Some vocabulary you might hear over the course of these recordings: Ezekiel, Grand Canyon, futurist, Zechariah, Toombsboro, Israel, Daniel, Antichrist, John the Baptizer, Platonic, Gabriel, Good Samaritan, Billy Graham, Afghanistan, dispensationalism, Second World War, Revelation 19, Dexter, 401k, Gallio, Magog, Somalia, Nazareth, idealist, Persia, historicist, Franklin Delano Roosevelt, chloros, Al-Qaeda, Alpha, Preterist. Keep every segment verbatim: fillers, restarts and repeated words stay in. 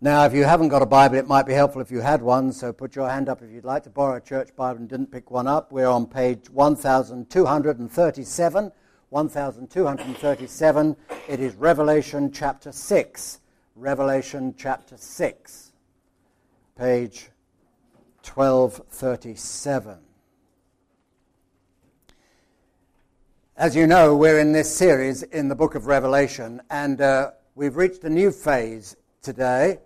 Now, if you haven't got a Bible, it might be helpful if you had one, so put your hand up if you'd like to borrow a church Bible and didn't pick one up. We're on page one thousand two hundred thirty-seven. one thousand two hundred thirty-seven. It is Revelation chapter six. Revelation chapter six. Page twelve thirty-seven. As you know, we're in this series in the book of Revelation, and uh, we've reached a new phase today.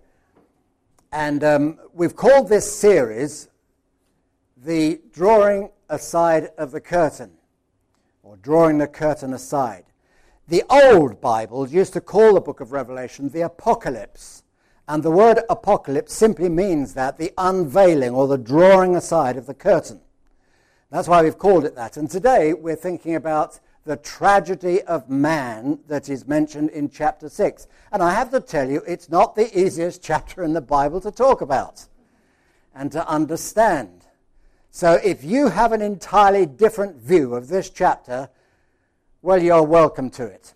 And um, we've called this series the drawing aside of the curtain, or drawing the curtain aside. The old Bibles used to call the book of Revelation the Apocalypse, and the word apocalypse simply means that, the unveiling or the drawing aside of the curtain. That's why we've called it that. And today we're thinking about the tragedy of man that is mentioned in chapter six. And I have to tell you, it's not the easiest chapter in the Bible to talk about and to understand. So if you have an entirely different view of this chapter, well, you're welcome to it.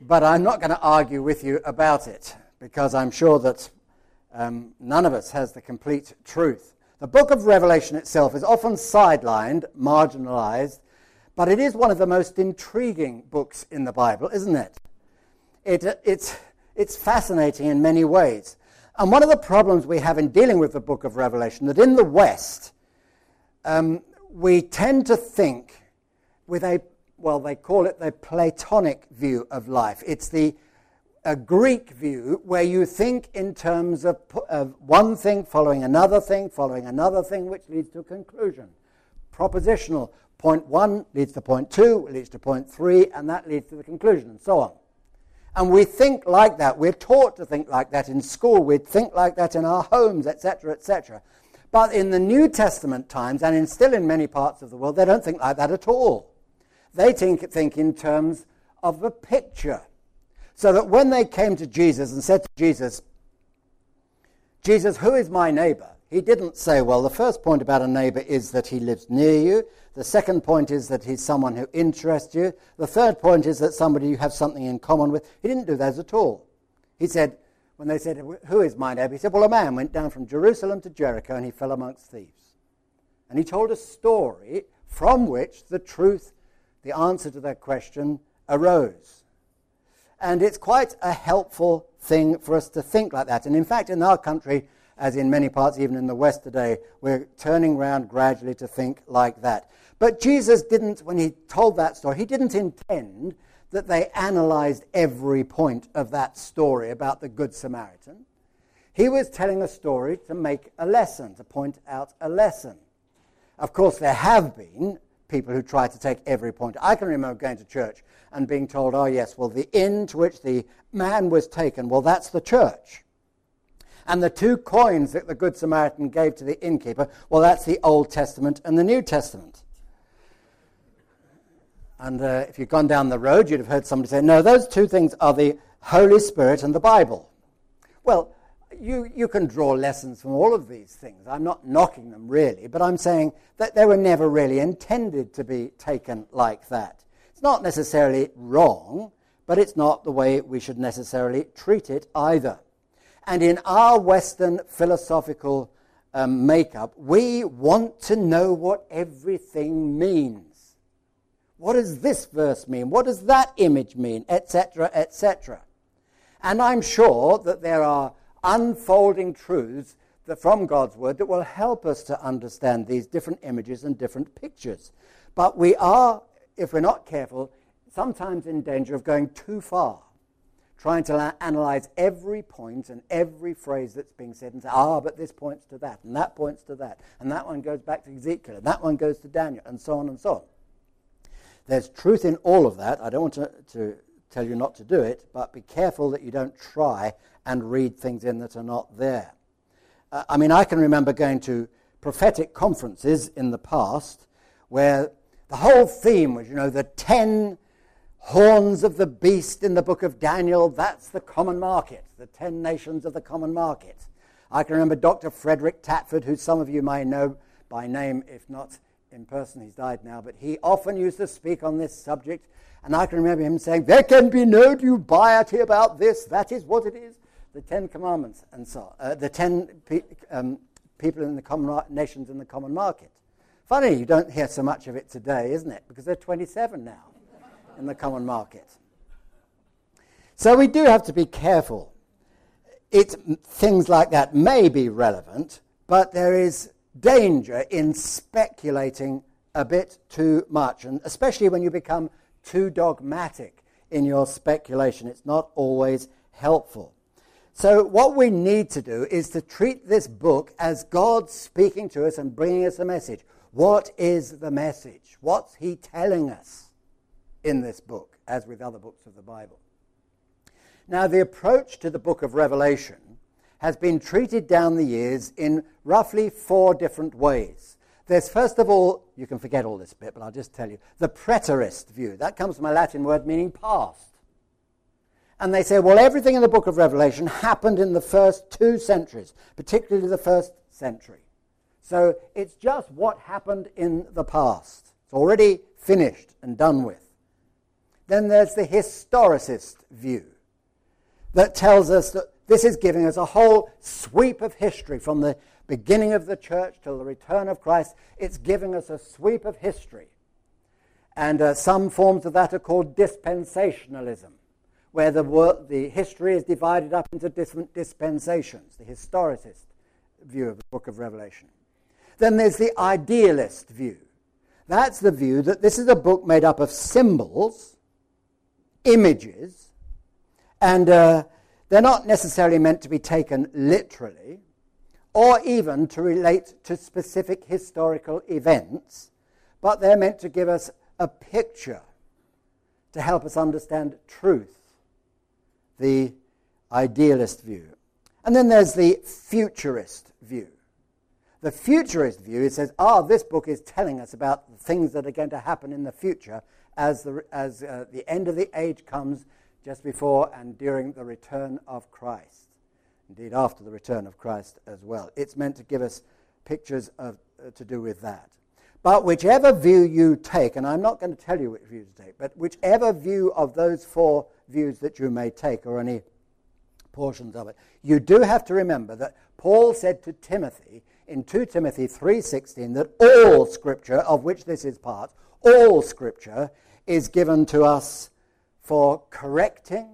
But I'm not going to argue with you about it, because I'm sure that um, none of us has the complete truth. The book of Revelation itself is often sidelined, marginalized, but it is one of the most intriguing books in the Bible, isn't it? It it's, it's fascinating in many ways. And one of the problems we have in dealing with the book of Revelation, that in the West, um, we tend to think with a, well, they call it the Platonic view of life. It's the a Greek view where you think in terms of, of one thing following another thing, following another thing, which leads to a conclusion. Propositional. Point one leads to point two, leads to point three, and that leads to the conclusion, and so on. And we think like that. We're taught to think like that in school. We think like that in our homes, et cetera, et cetera. But in the New Testament times, and in still in many parts of the world, they don't think like that at all. They think, think in terms of a picture. So that when they came to Jesus and said to Jesus, Jesus, who is my neighbor? He didn't say, well, the first point about a neighbor is that he lives near you. The second point is that he's someone who interests you. The third point is that somebody you have something in common with. He didn't do those at all. He said, when they said, who is my neighbor? He said, well, a man went down from Jerusalem to Jericho and he fell amongst thieves. And he told a story from which the truth, the answer to that question, arose. And it's quite a helpful thing for us to think like that. And in fact, in our country, as in many parts, even in the West today, we're turning round gradually to think like that. But Jesus didn't, when he told that story, he didn't intend that they analysed every point of that story about the Good Samaritan. He was telling a story to make a lesson, to point out a lesson. Of course, there have been people who try to take every point. I can remember going to church and being told, oh yes, well, the inn to which the man was taken, well, that's the church. And the two coins that the Good Samaritan gave to the innkeeper, well, that's the Old Testament and the New Testament. And uh, if you'd gone down the road, you'd have heard somebody say, no, those two things are the Holy Spirit and the Bible. Well, you, you can draw lessons from all of these things. I'm not knocking them, really, but I'm saying that they were never really intended to be taken like that. It's not necessarily wrong, but it's not the way we should necessarily treat it either. And in our Western philosophical um, makeup, we want to know what everything means. What does this verse mean? What does that image mean? Etc., et cetera. And I'm sure that there are unfolding truths that, from God's Word, that will help us to understand these different images and different pictures. But we are, if we're not careful, sometimes in danger of going too far, trying to analyse every point and every phrase that's being said and say, ah, but this points to that, and that points to that, and that one goes back to Ezekiel, and that one goes to Daniel, and so on and so on. There's truth in all of that. I don't want to, to tell you not to do it, but be careful that you don't try and read things in that are not there. Uh, I mean, I can remember going to prophetic conferences in the past where the whole theme was, you know, the ten horns of the beast in the book of Daniel, that's the common market, the ten nations of the common market. I can remember Doctor Frederick Tatford, who some of you may know by name, if not in person, he's died now, but he often used to speak on this subject, and I can remember him saying, there can be no dubiety about this, that is what it is, the Ten Commandments and so uh, the ten pe um, people in the common nations in the common market. Funny, you don't hear so much of it today, isn't it? Because there are twenty-seven now in the common market. So we do have to be careful. It's, things like that may be relevant, but there is danger in speculating a bit too much, and especially when you become too dogmatic in your speculation. It's not always helpful. So what we need to do is to treat this book as God speaking to us and bringing us a message. What is the message? What's he telling us in this book, as with other books of the Bible? Now, the approach to the book of Revelation has been treated down the years in roughly four different ways. There's, first of all, you can forget all this bit, but I'll just tell you, the preterist view. That comes from a Latin word meaning past. And they say, well, everything in the book of Revelation happened in the first two centuries, particularly the first century. So it's just what happened in the past. It's already finished and done with. Then there's the historicist view that tells us that this is giving us a whole sweep of history from the beginning of the church till the return of Christ. It's giving us a sweep of history. And uh, some forms of that are called dispensationalism, where the, world, the history is divided up into different dispensations, the historicist view of the book of Revelation. Then there's the idealist view. That's the view that this is a book made up of symbols, images, and uh, they're not necessarily meant to be taken literally, or even to relate to specific historical events, but they're meant to give us a picture to help us understand truth, the idealist view. And then there's the futurist view. The futurist view, it says, ah, this book is telling us about the things that are going to happen in the future as the, as, uh, the end of the age comes just before and during the return of Christ. Indeed, after the return of Christ as well. It's meant to give us pictures of, uh, to do with that. But whichever view you take, and I'm not going to tell you which view to take, but whichever view of those four views that you may take, or any portions of it, you do have to remember that Paul said to Timothy in two Timothy three sixteen that all Scripture, of which this is part, all Scripture is given to us for correcting,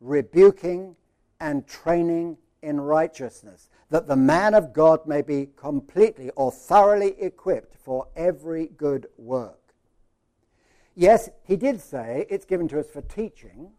rebuking, and training in righteousness, that the man of God may be completely or thoroughly equipped for every good work. Yes, he did say it's given to us for teaching,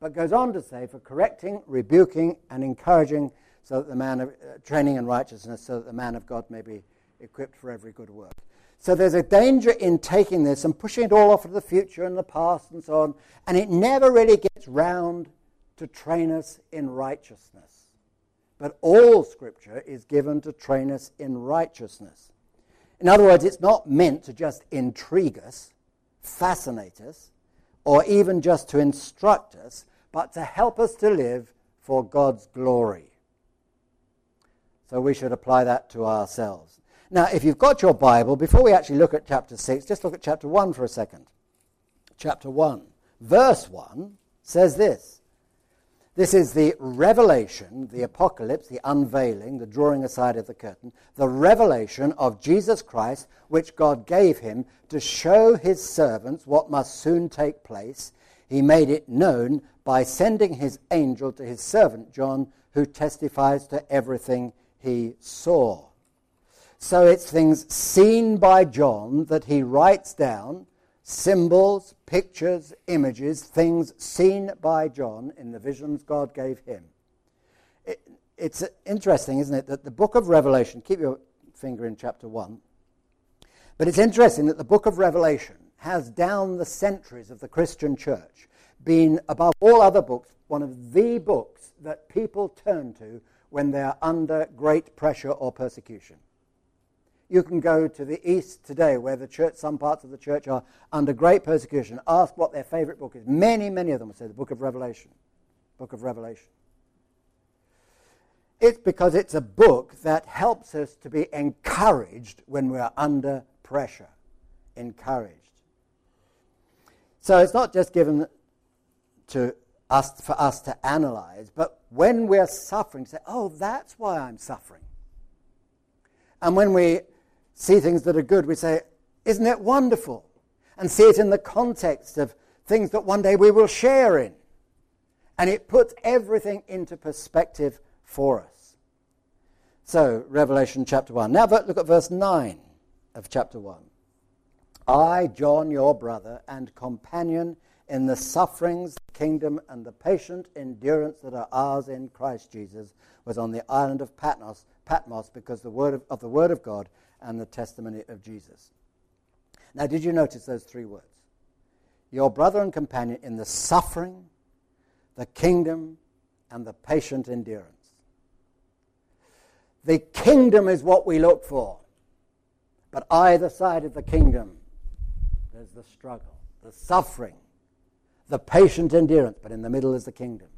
but goes on to say for correcting, rebuking, and encouraging, so that the man of uh, training in righteousness, so that the man of God may be equipped for every good work. So there's a danger in taking this and pushing it all off to the future and the past and so on, and it never really gets round to train us in righteousness. But all Scripture is given to train us in righteousness. In other words, it's not meant to just intrigue us, fascinate us, or even just to instruct us, but to help us to live for God's glory. So we should apply that to ourselves. Now, if you've got your Bible, before we actually look at chapter six, just look at chapter one for a second. Chapter one, verse one says this. This is the revelation, the apocalypse, the unveiling, the drawing aside of the curtain, the revelation of Jesus Christ, which God gave him to show his servants what must soon take place. He made it known by sending his angel to his servant John, who testifies to everything he saw. So it's things seen by John that he writes down, symbols, pictures, images, things seen by John in the visions God gave him. It, it's interesting, isn't it, that the book of Revelation, keep your finger in chapter one, but it's interesting that the book of Revelation has, down the centuries of the Christian church, been, above all other books, one of the books that people turn to when they are under great pressure or persecution. You can go to the East today, where the church, some parts of the church are under great persecution. Ask what their favorite book is. Many, many of them will say the Book of Revelation. Book of Revelation. It's because it's a book that helps us to be encouraged when we are under pressure. Encouraged. So it's not just given to us, for us to analyze. But when we're suffering, say, oh, that's why I'm suffering. And when we see things that are good, we say, isn't it wonderful? And see it in the context of things that one day we will share in. And it puts everything into perspective for us. So, Revelation chapter one. Now look at verse nine of chapter one. I, John, your brother and companion in the sufferings, the kingdom, and the patient endurance that are ours in Christ Jesus, was on the island of Patmos, Patmos because the word of, of the word of God and the testimony of Jesus. Now, did you notice those three words? Your brother and companion in the suffering, the kingdom, and the patient endurance. The kingdom is what we look for. But either side of the kingdom, there's the struggle, the suffering, the patient endurance, but in the middle is the kingdom.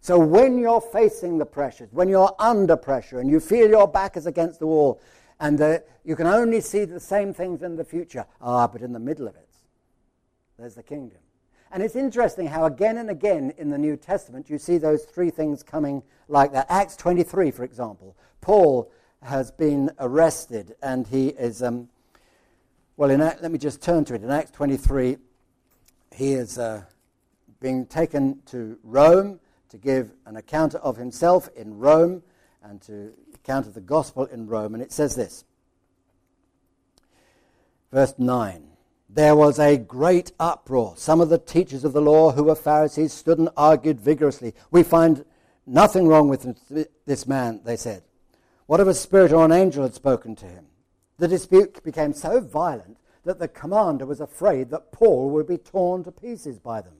So when you're facing the pressures, when you're under pressure and you feel your back is against the wall and the, you can only see the same things in the future, ah, but in the middle of it, there's the kingdom. And it's interesting how again and again in the New Testament you see those three things coming like that. Acts twenty-three, for example, Paul has been arrested and he is, um, well, in Act, let me just turn to it. In Acts twenty-three, he is uh, being taken to Rome to give an account of himself in Rome and to account of the gospel in Rome. And it says this, verse nine, there was a great uproar. Some of the teachers of the law who were Pharisees stood and argued vigorously. We find nothing wrong with this man, they said. What if a spirit or an angel had spoken to him? The dispute became so violent that the commander was afraid that Paul would be torn to pieces by them.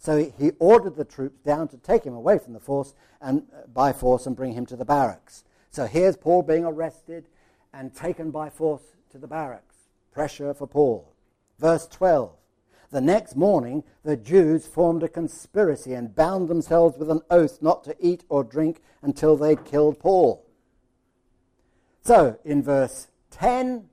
So he ordered the troops down to take him away from the force and uh, by force and bring him to the barracks. So here's Paul being arrested and taken by force to the barracks. Pressure for Paul. Verse twelve. The next morning the Jews formed a conspiracy and bound themselves with an oath not to eat or drink until they killed Paul. So in verse ten,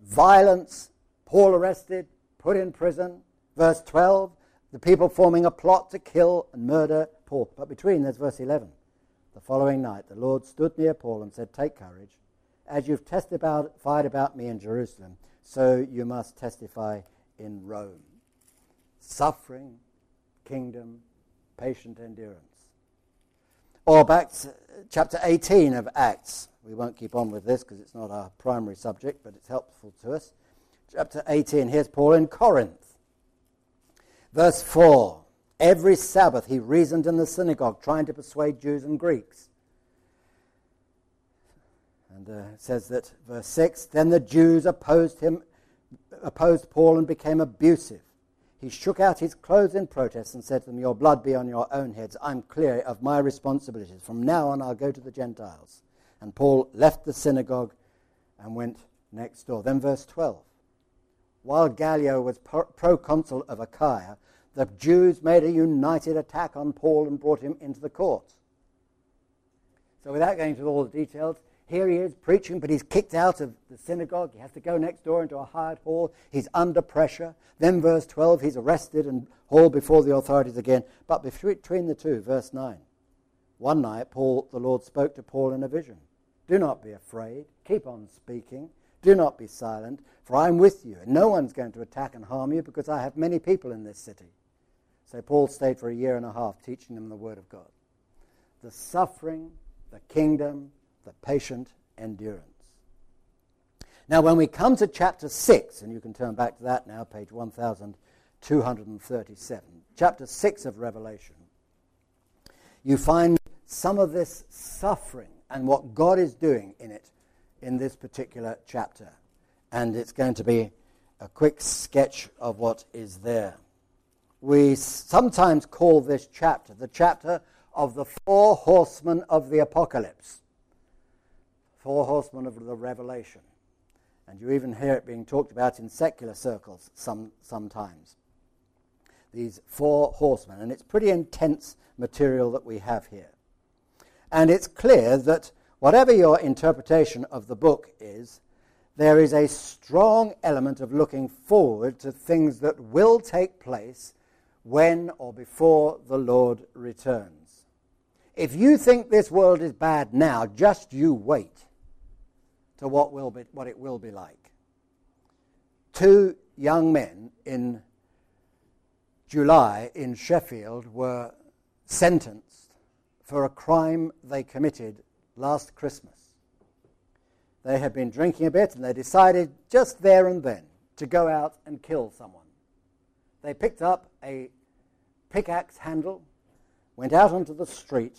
violence, Paul arrested, put in prison. Verse twelve, the people forming a plot to kill and murder Paul. But between, there's verse eleven. The following night, the Lord stood near Paul and said, take courage. As you've testified about me in Jerusalem, so you must testify in Rome. Suffering, kingdom, patient endurance. Or back to chapter eighteen of Acts. We won't keep on with this because it's not our primary subject, but it's helpful to us. Chapter eighteen, here's Paul in Corinth. Verse four, every Sabbath he reasoned in the synagogue, trying to persuade Jews and Greeks. And uh, it says that, verse six, then the Jews opposed him, opposed Paul and became abusive. He shook out his clothes in protest and said to them, your blood be on your own heads. I'm clear of my responsibilities. From now on I'll go to the Gentiles. And Paul left the synagogue and went next door. Then verse twelve. While Gallio was proconsul of Achaia, the Jews made a united attack on Paul and brought him into the court. So without going into all the details, here he is preaching, but he's kicked out of the synagogue. He has to go next door into a hired hall. He's under pressure. Then verse twelve, he's arrested and hauled before the authorities again. But between the two, verse nine. One night, Paul, the Lord spoke to Paul in a vision. Do not be afraid. Keep on speaking. Do not be silent, for I am with you, and no one's going to attack and harm you, because I have many people in this city. So Paul stayed for a year and a half teaching them the word of God. The suffering, the kingdom, the patient endurance. Now, when we come to chapter six, and you can turn back to that now, page one thousand two hundred thirty-seven, chapter six of Revelation, you find some of this suffering and what God is doing in it in this particular chapter. And it's going to be a quick sketch of what is there. We sometimes call this chapter the chapter of the Four Horsemen of the Apocalypse. Four Horsemen of the Revelation. And you even hear it being talked about in secular circles some sometimes. These four horsemen. And it's pretty intense material that we have here. And it's clear that whatever your interpretation of the book is, there is a strong element of looking forward to things that will take place when or before the Lord returns. If you think this world is bad now, just you wait to what will be, what it will be like. Two young men in July in Sheffield were sentenced for a crime they committed last Christmas. They had been drinking a bit and they decided just there and then to go out and kill someone. They picked up a pickaxe handle, went out onto the street,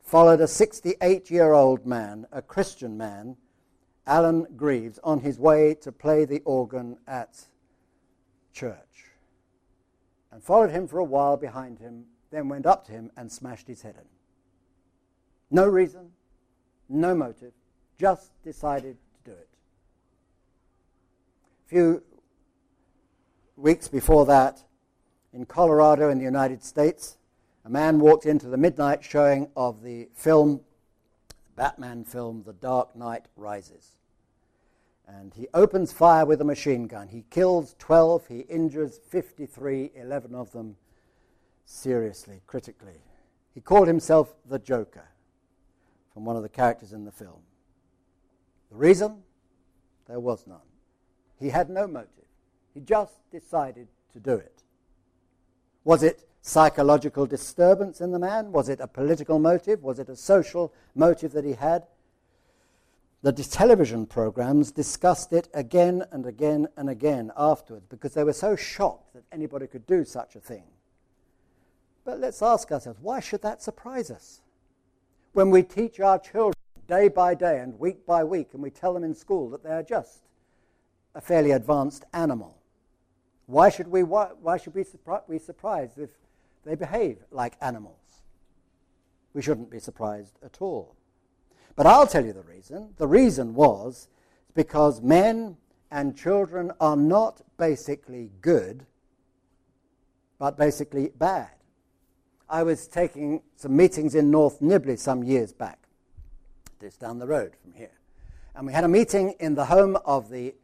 followed a sixty-eight-year-old man, a Christian man, Alan Greaves, on his way to play the organ at church, and followed him for a while behind him, then went up to him and smashed his head in. No reason, no motive, just decided to do it. A few weeks before that, in Colorado in the United States, a man walked into the midnight showing of the film, Batman film, The Dark Knight Rises. And he opens fire with a machine gun. He kills twelve, he injures fifty-three, eleven of them seriously, critically. He called himself the Joker, from one of the characters in the film. The reason? There was none. He had no motive. He just decided to do it. Was it psychological disturbance in the man? Was it a political motive? Was it a social motive that he had? The television programs discussed it again and again and again afterwards because they were so shocked that anybody could do such a thing. But let's ask ourselves, why should that surprise us? When we teach our children day by day and week by week, and we tell them in school that they are just a fairly advanced animal, why should we why, why should we surpri- be surprised if they behave like animals? We shouldn't be surprised at all. But I'll tell you the reason. The reason was because men and children are not basically good, but basically bad. I was taking some meetings in North Nibley some years back, just down the road from here. And we had a meeting in the home of the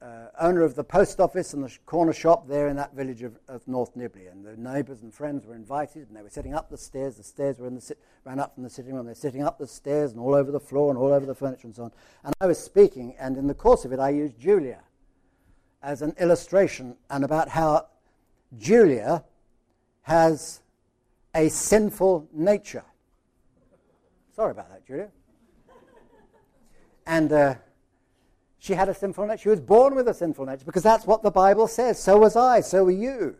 Uh, owner of the post office and the sh- corner shop there in that village of, of North Nibley, and the neighbours and friends were invited, and they were setting up the stairs. The stairs were in the sit- ran up from the sitting room. They're setting up the stairs and all over the floor and all over the furniture and so on. And I was speaking, and in the course of it, I used Julia as an illustration, and about how Julia has a sinful nature. Sorry about that, Julia. And. Uh, She had a sinful nature. She was born with a sinful nature because that's what the Bible says. So was I. So were you.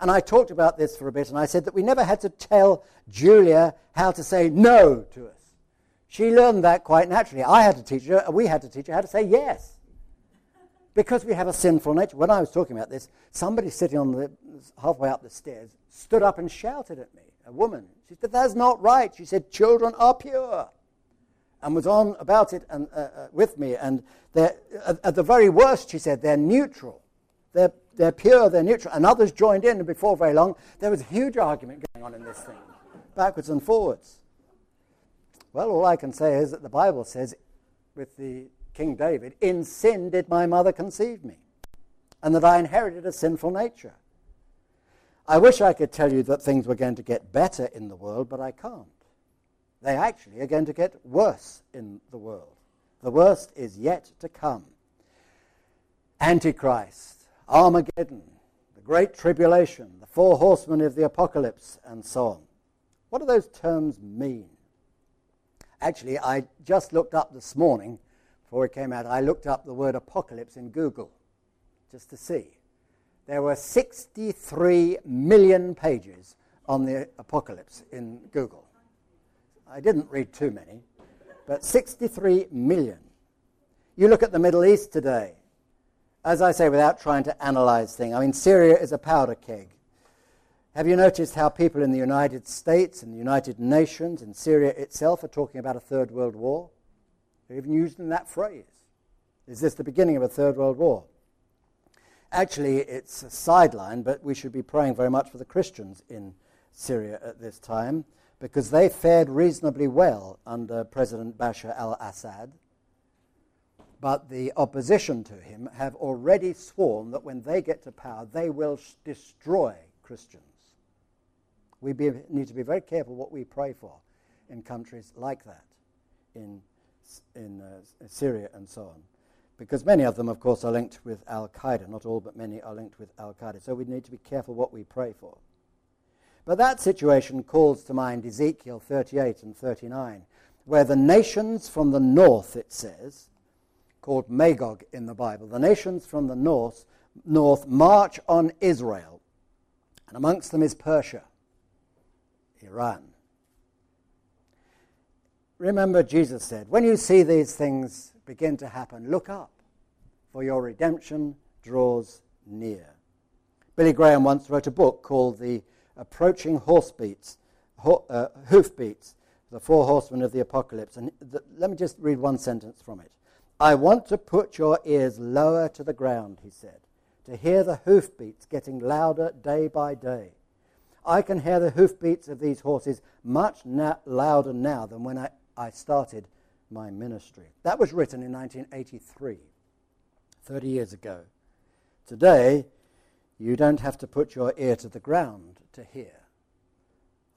And I talked about this for a bit, and I said that we never had to tell Julia how to say no to us. She learned that quite naturally. I had to teach her, we had to teach her how to say yes. Because we have a sinful nature. When I was talking about this, somebody sitting on the halfway up the stairs stood up and shouted at me, a woman. She said, "That's not right." She said, "Children are pure." And was on about it and, uh, uh, with me. And at, at the very worst, she said, they're neutral. They're, they're pure, they're neutral. And others joined in, and before very long, there was a huge argument going on in this thing, backwards and forwards. Well, all I can say is that the Bible says, with the King David, "In sin did my mother conceive me," and that I inherited a sinful nature. I wish I could tell you that things were going to get better in the world, but I can't. They actually are going to get worse in the world. The worst is yet to come. Antichrist, Armageddon, the Great Tribulation, the Four Horsemen of the Apocalypse, and so on. What do those terms mean? Actually, I just looked up this morning, before it came out, I looked up the word apocalypse in Google, just to see. There were sixty-three million pages on the apocalypse in Google. I didn't read too many, but sixty-three million. You look at the Middle East today, as I say, without trying to analyze things. I mean, Syria is a powder keg. Have you noticed how people in the United States and the United Nations and Syria itself are talking about a Third World War? They're even using that phrase. Is this the beginning of a Third World War? Actually, it's a sideline, but we should be praying very much for the Christians in Syria at this time, because they fared reasonably well under President Bashar al-Assad. But the opposition to him have already sworn that when they get to power, they will sh- destroy Christians. We be, need to be very careful what we pray for in countries like that, in in uh, Syria and so on, because many of them, of course, are linked with Al-Qaeda. Not all, but many are linked with Al-Qaeda. So we need to be careful what we pray for. But that situation calls to mind Ezekiel thirty-eight and thirty-nine, where the nations from the north, it says, called Magog in the Bible, the nations from the north, north march on Israel, and amongst them is Persia, Iran. Remember, Jesus said, when you see these things begin to happen, look up, for your redemption draws near. Billy Graham once wrote a book called The Approaching Horsebeats, Ho- uh, Hoofbeats, The Four Horsemen of the Apocalypse. And th- let me just read one sentence from it. I want to put your ears lower to the ground, he said, to hear the hoofbeats getting louder day by day. I can hear the hoofbeats of these horses much na- louder now than when I, I started my ministry. That was written in nineteen eighty-three, thirty years ago. Today, you don't have to put your ear to the ground to hear.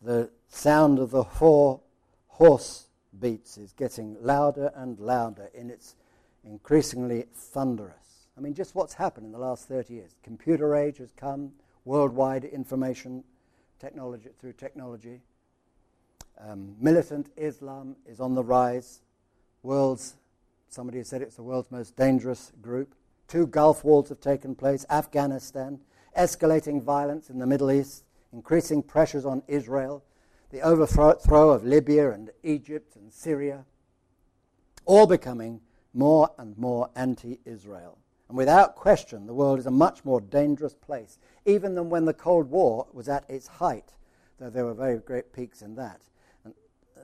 The sound of the four horse beats is getting louder and louder, and it's increasingly thunderous. I mean, just what's happened in the last thirty years. Computer age has come, worldwide information technology through technology. Um, militant Islam is on the rise. World's, somebody said it's the world's most dangerous group. Two Gulf wars have taken place, Afghanistan, escalating violence in the Middle East, increasing pressures on Israel, the overthrow of Libya and Egypt and Syria, all becoming more and more anti-Israel. And without question, the world is a much more dangerous place, even than when the Cold War was at its height, though there were very great peaks in that. And, uh,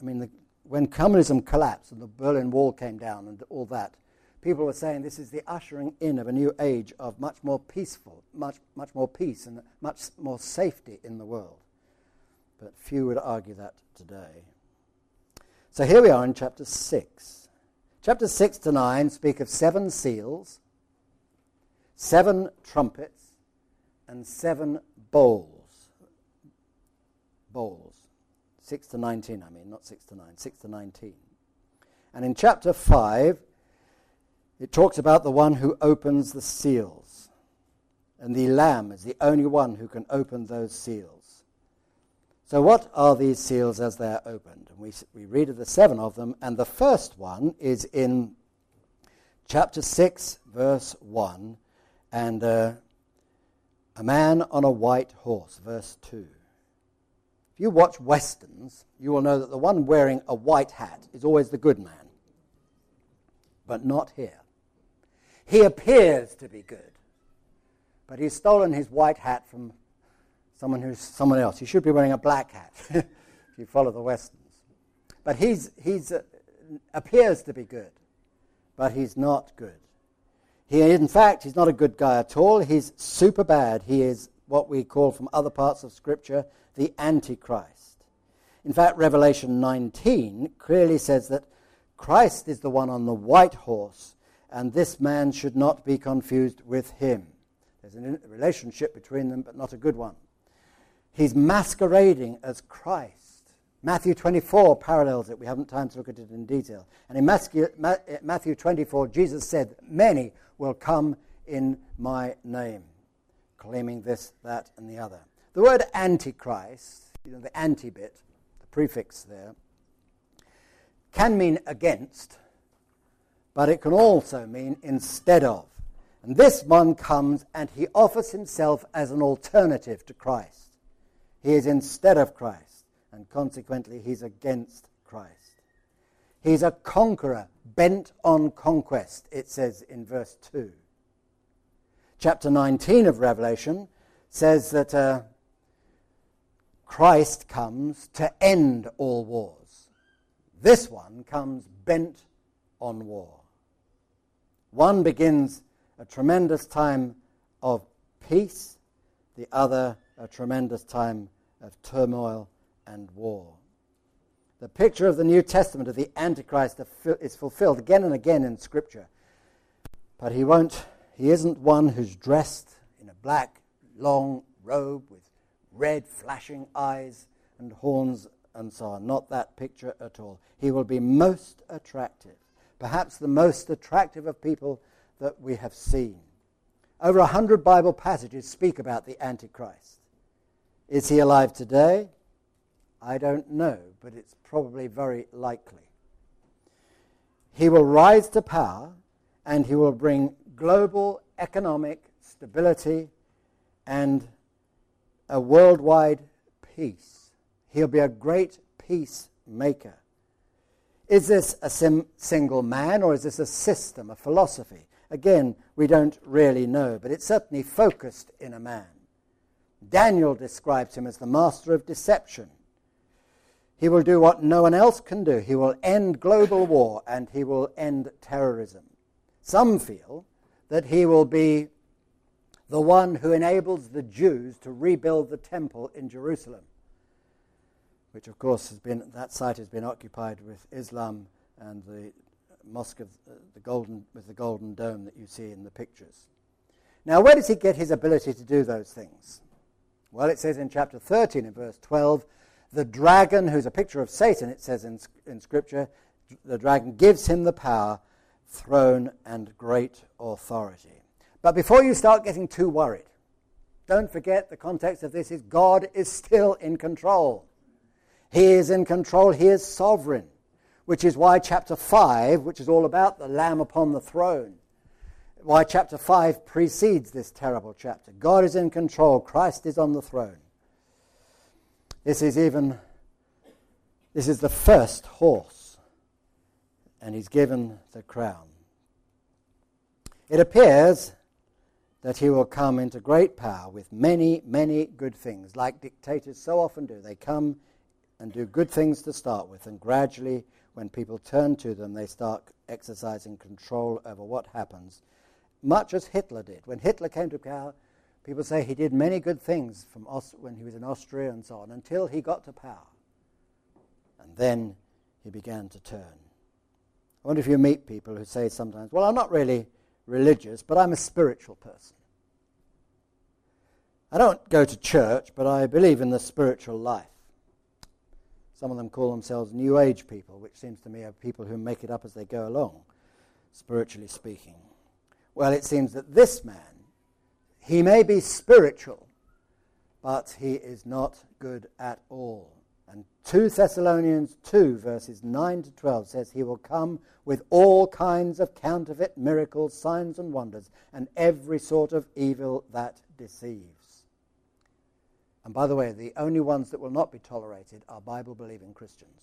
I mean, the, when communism collapsed and the Berlin Wall came down and all that, people were saying this is the ushering in of a new age of much more peaceful, much much more peace and much more safety in the world. But few would argue that today. So here we are in chapter six. Chapter six to nine speak of seven seals, seven trumpets, and seven bowls. Bowls. six to nineteen, I mean, not six to nine, six to nineteen. And in chapter five, it talks about the one who opens the seals. And the Lamb is the only one who can open those seals. So what are these seals as they are opened? And we, we read of the seven of them, and the first one is in chapter six, verse one, and uh, a man on a white horse, verse two. If you watch Westerns, you will know that the one wearing a white hat is always the good man, but not here. He appears to be good, but he's stolen his white hat from someone who's someone else. He should be wearing a black hat, if you follow the Westerns. But he's he's uh, appears to be good, but he's not good. He, in fact, he's not a good guy at all. He's super bad. He is what we call from other parts of Scripture the Antichrist. In fact, Revelation nineteen clearly says that Christ is the one on the white horse, and this man should not be confused with him. There's a relationship between them, but not a good one. He's masquerading as Christ. Matthew twenty-four parallels it. We haven't time to look at it in detail. And in Matthew twenty-four, Jesus said, many will come in my name, claiming this, that, and the other. The word Antichrist, you know, the anti bit, the prefix there, can mean against, but it can also mean instead of. And this one comes and he offers himself as an alternative to Christ. He is instead of Christ, and consequently he's against Christ. He's a conqueror, bent on conquest, it says in verse two. Chapter nineteen of Revelation says that uh, Christ comes to end all wars. This one comes bent on war. One begins a tremendous time of peace, the other a tremendous time of turmoil and war. The picture of the New Testament of the Antichrist is fulfilled again and again in Scripture. But he won't, he isn't one who's dressed in a black, long robe with red flashing eyes and horns and so on. Not that picture at all. He will be most attractive, perhaps the most attractive of people that we have seen. Over a hundred Bible passages speak about the Antichrist. Is he alive today? I don't know, but it's probably very likely. He will rise to power, and he will bring global economic stability and a worldwide peace. He'll be a great peacemaker. Is this a sim- single man, or is this a system, a philosophy? Again, we don't really know, but it's certainly focused in a man. Daniel describes him as the master of deception. He will do what no one else can do. He will end global war, and he will end terrorism. Some feel that he will be the one who enables the Jews to rebuild the temple in Jerusalem, which, of course, has been that site has been occupied with Islam and the mosque of the golden with the golden dome that you see in the pictures. Now, where does he get his ability to do those things? Well, it says in chapter thirteen, in verse twelve. The dragon, who's a picture of Satan, it says in, in Scripture, the dragon gives him the power, throne, and great authority. But before you start getting too worried, don't forget the context of this is God is still in control. He is in control. He is sovereign, which is why chapter five, which is all about the Lamb upon the throne, why chapter five precedes this terrible chapter. God is in control. Christ is on the throne. This is even, this is the first horse, and he's given the crown. It appears that he will come into great power with many, many good things, like dictators so often do. They come and do good things to start with, and gradually, when people turn to them, they start exercising control over what happens, much as Hitler did. When Hitler came to power, people say he did many good things from Aust- when he was in Austria and so on, until he got to power. And then he began to turn. I wonder if you meet people who say sometimes, well, I'm not really religious, but I'm a spiritual person. I don't go to church, but I believe in the spiritual life. Some of them call themselves New Age people, which seems to me are people who make it up as they go along, spiritually speaking. Well, it seems that this man, he may be spiritual, but he is not good at all. And Second Thessalonians two, verses nine to twelve, says he will come with all kinds of counterfeit miracles, signs and wonders, and every sort of evil that deceives. And by the way, the only ones that will not be tolerated are Bible-believing Christians.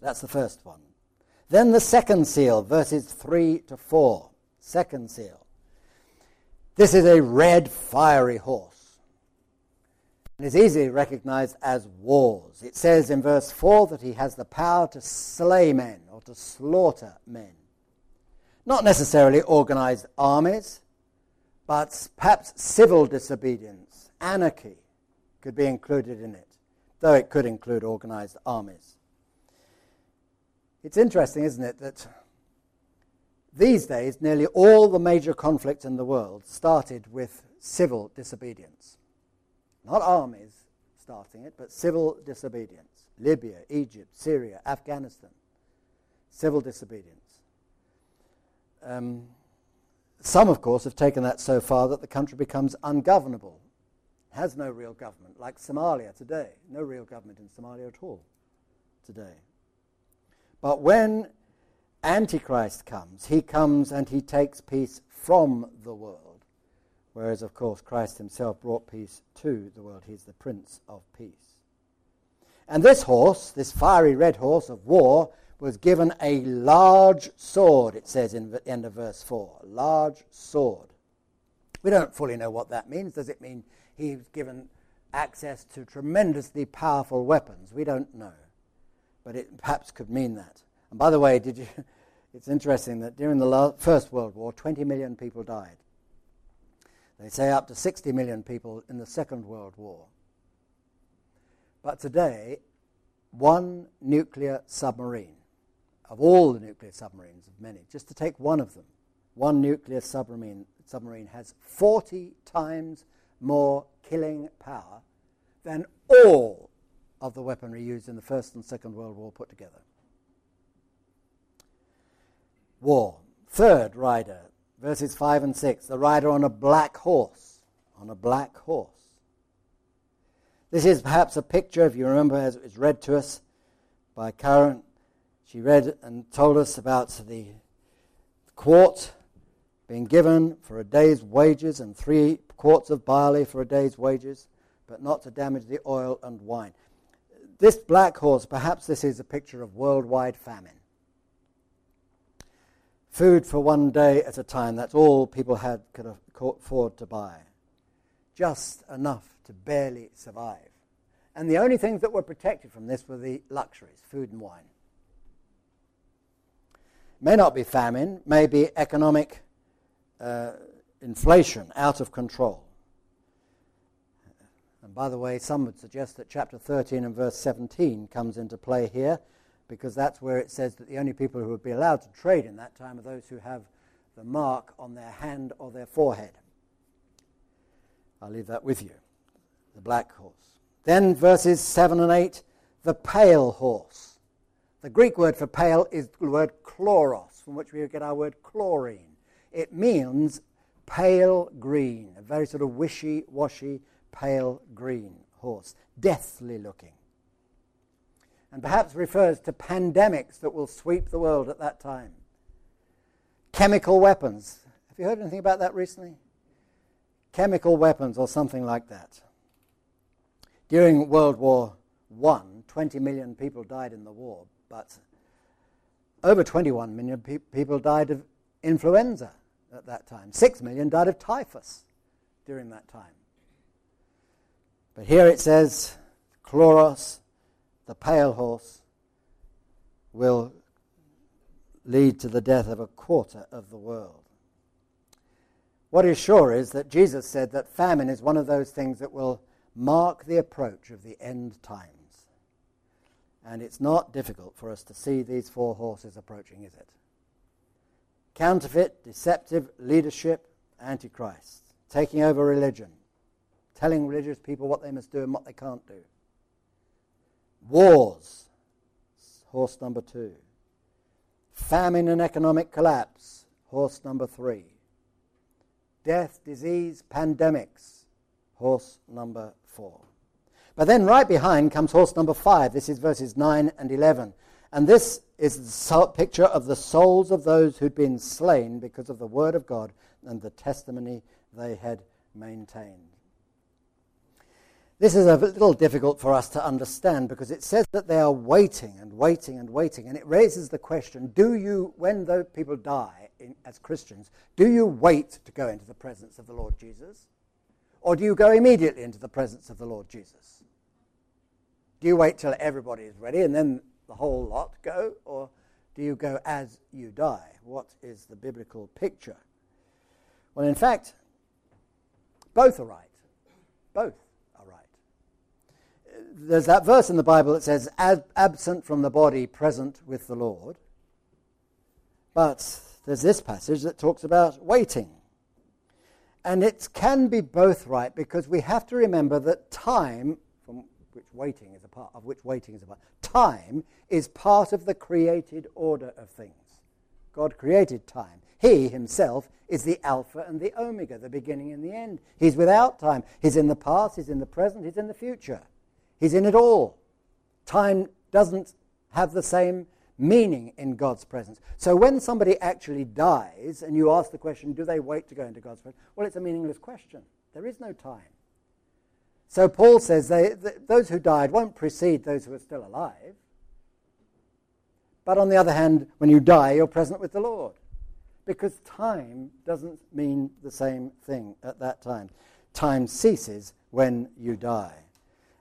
That's the first one. Then the second seal, verses three to four. Second seal. This is a red, fiery horse, and is easily recognized as wars. It says in verse four that he has the power to slay men, or to slaughter men. Not necessarily organized armies, but perhaps civil disobedience, anarchy could be included in it, though it could include organized armies. It's interesting, isn't it, that these days, nearly all the major conflicts in the world started with civil disobedience. Not armies starting it, but civil disobedience. Libya, Egypt, Syria, Afghanistan. Civil disobedience. Um, some, of course, have taken that so far that the country becomes ungovernable. Has no real government, like Somalia today. No real government in Somalia at all today. But when Antichrist comes, he comes and he takes peace from the world, whereas, of course, Christ himself brought peace to the world. He's the Prince of Peace. And this horse, this fiery red horse of war, was given a large sword, it says in the end of verse four. Large sword. We don't fully know what that means. Does it mean he's given access to tremendously powerful weapons? We don't know, but it perhaps could mean that. And by the way, did you, it's interesting that during the la- First World War, twenty million people died. They say up to sixty million people in the Second World War. But today, one nuclear submarine, of all the nuclear submarines, of many, just to take one of them, one nuclear submarine, submarine has forty times more killing power than all of the weaponry used in the First and Second World War put together. War. Third rider, verses five and six, the rider on a black horse, on a black horse. This is perhaps a picture, if you remember, as it was read to us by Karen. She read and told us about the quart being given for a day's wages and three quarts of barley for a day's wages, but not to damage the oil and wine. This black horse, perhaps this is a picture of worldwide famine. Food for one day at a time, that's all people had could afford to buy. Just enough to barely survive. And the only things that were protected from this were the luxuries, food and wine. May not be famine, may be economic uh, inflation out of control. And by the way, some would suggest that chapter thirteen and verse seventeen comes into play here, because that's where it says that the only people who would be allowed to trade in that time are those who have the mark on their hand or their forehead. I'll leave that with you, the black horse. Then verses seven and eight, the pale horse. The Greek word for pale is the word chloros, from which we get our word chlorine. It means pale green, a very sort of wishy-washy, pale green horse, deathly looking. And perhaps refers to pandemics that will sweep the world at that time. Chemical weapons. Have you heard anything about that recently? Chemical weapons or something like that. During World War One, twenty million people died in the war. But over twenty-one million pe- people died of influenza at that time. six million died of typhus during that time. But here it says, chloros, the pale horse, will lead to the death of a quarter of the world. What is sure is that Jesus said that famine is one of those things that will mark the approach of the end time. And it's not difficult for us to see these four horses approaching, is it? Counterfeit, deceptive leadership, Antichrist. Taking over religion. Telling religious people what they must do and what they can't do. Wars. Horse number two. Famine and economic collapse. Horse number three. Death, disease, pandemics. Horse number four. But then right behind comes horse number five. This is verses nine and eleven. And this is the picture of the souls of those who'd been slain because of the word of God and the testimony they had maintained. This is a little difficult for us to understand because it says that they are waiting and waiting and waiting. And it raises the question, do you, when those people die in, as Christians, do you wait to go into the presence of the Lord Jesus? Or do you go immediately into the presence of the Lord Jesus? Do you wait till everybody is ready and then the whole lot go? Or do you go as you die? What is the biblical picture? Well, in fact, both are right. Both are right. There's that verse in the Bible that says, absent from the body, present with the Lord. But there's this passage that talks about waiting. And it can be both right because we have to remember that time, from which waiting is a part of which waiting is a part. Time is part of the created order of things. God created time. He himself is the Alpha and the Omega, the beginning and the end. He's without time. He's in the past, he's in the present, he's in the future. He's in it all. Time doesn't have the same meaning in God's presence. So when somebody actually dies and you ask the question, do they wait to go into God's presence? Well, it's a meaningless question. There is no time. So Paul says they, th- those who died won't precede those who are still alive. But on the other hand, when you die, you're present with the Lord. Because time doesn't mean the same thing at that time. Time ceases when you die.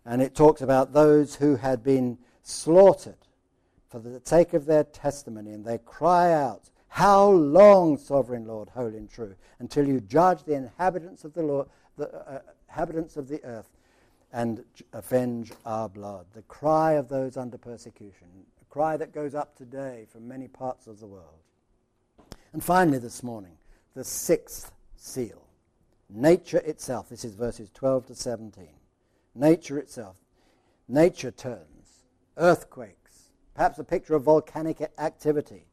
And it talks about those who had been slaughtered for the sake of their testimony, and they cry out, "How long, Sovereign Lord, holy and true, until you judge the inhabitants of the, Lord, the uh, inhabitants of the earth, and avenge our blood?" The cry of those under persecution, a cry that goes up today from many parts of the world. And finally this morning, the sixth seal, nature itself. This is verses twelve to seventeen. Nature itself. Nature turns. Earthquakes. Perhaps a picture of volcanic activity.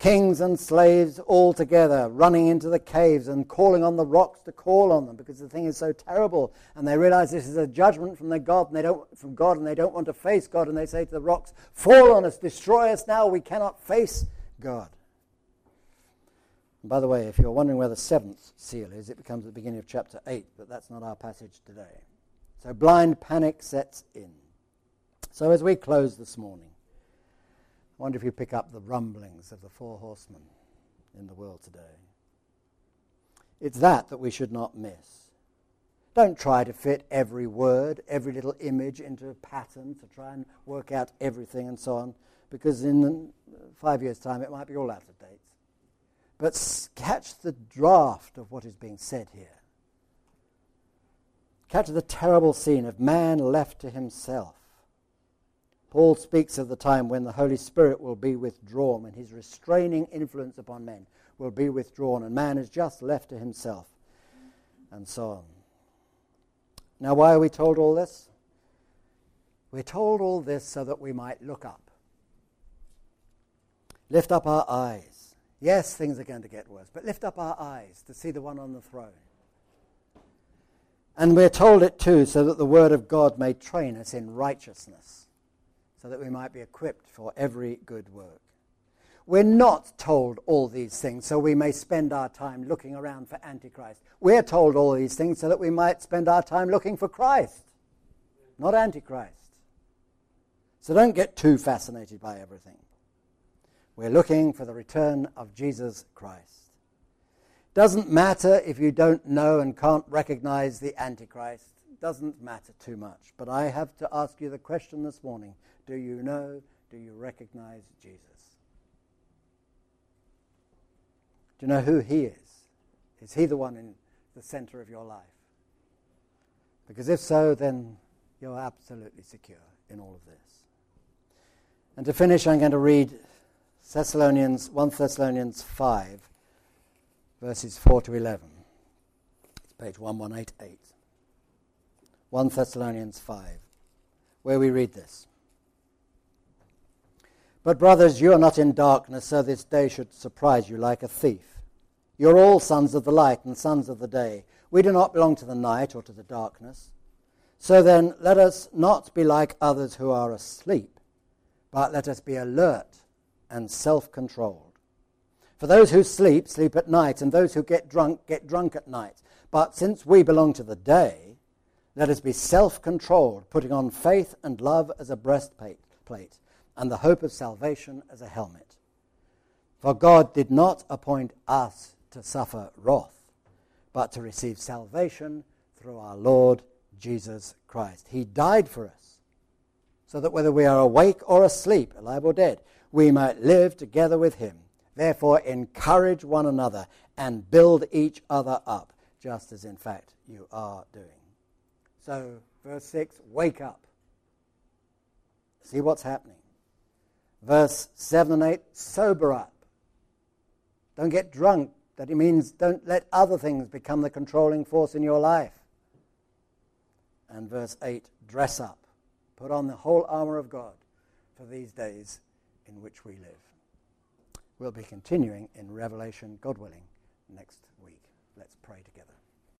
Kings and slaves all together running into the caves and calling on the rocks to call on them because the thing is so terrible, and they realize this is a judgment from their God, and they don't from God, and they don't want to face God, and they say to the rocks, "Fall on us, destroy us now. We cannot face God." And by the way, if you're wondering where the seventh seal is, it becomes at the beginning of chapter eight, but that's not our passage today. So blind panic sets in. So as we close this morning, I wonder if you pick up the rumblings of the four horsemen in the world today. It's that that we should not miss. Don't try to fit every word, every little image into a pattern to try and work out everything and so on, because in five years' time it might be all out of date. But catch the draft of what is being said here. Catch the terrible scene of man left to himself. Paul speaks of the time when the Holy Spirit will be withdrawn and his restraining influence upon men will be withdrawn, and man is just left to himself, and so on. Now, why are we told all this? We're told all this so that we might look up, lift up our eyes. Yes, things are going to get worse, but lift up our eyes to see the one on the throne. And we're told it too so that the Word of God may train us in righteousness, so that we might be equipped for every good work. We're not told all these things so we may spend our time looking around for Antichrist. We're told all these things so that we might spend our time looking for Christ, not Antichrist. So don't get too fascinated by everything. We're looking for the return of Jesus Christ. Doesn't matter if you don't know and can't recognize the Antichrist. Doesn't matter too much. But I have to ask you the question this morning. Do you know, do you recognize Jesus? Do you know who he is? Is he the one in the center of your life? Because if so, then you're absolutely secure in all of this. And to finish, I'm going to read Thessalonians, First Thessalonians five, verses four to eleven. It's page eleven eighty-eight. First Thessalonians five, where we read this. But brothers, you are not in darkness, so this day should surprise you like a thief. You are all sons of the light and sons of the day. We do not belong to the night or to the darkness. So then, let us not be like others who are asleep, but let us be alert and self-controlled. For those who sleep, sleep at night, and those who get drunk, get drunk at night. But since we belong to the day, let us be self-controlled, putting on faith and love as a breastplate, and the hope of salvation as a helmet. For God did not appoint us to suffer wrath, but to receive salvation through our Lord Jesus Christ. He died for us, so that whether we are awake or asleep, alive or dead, we might live together with him. Therefore, encourage one another and build each other up, just as in fact you are doing. So, verse six, wake up. See what's happening. Verse seven and eight, sober up. Don't get drunk. That it means don't let other things become the controlling force in your life. And verse eight, dress up. Put on the whole armor of God for these days in which we live. We'll be continuing in Revelation, God willing, next week. Let's pray together.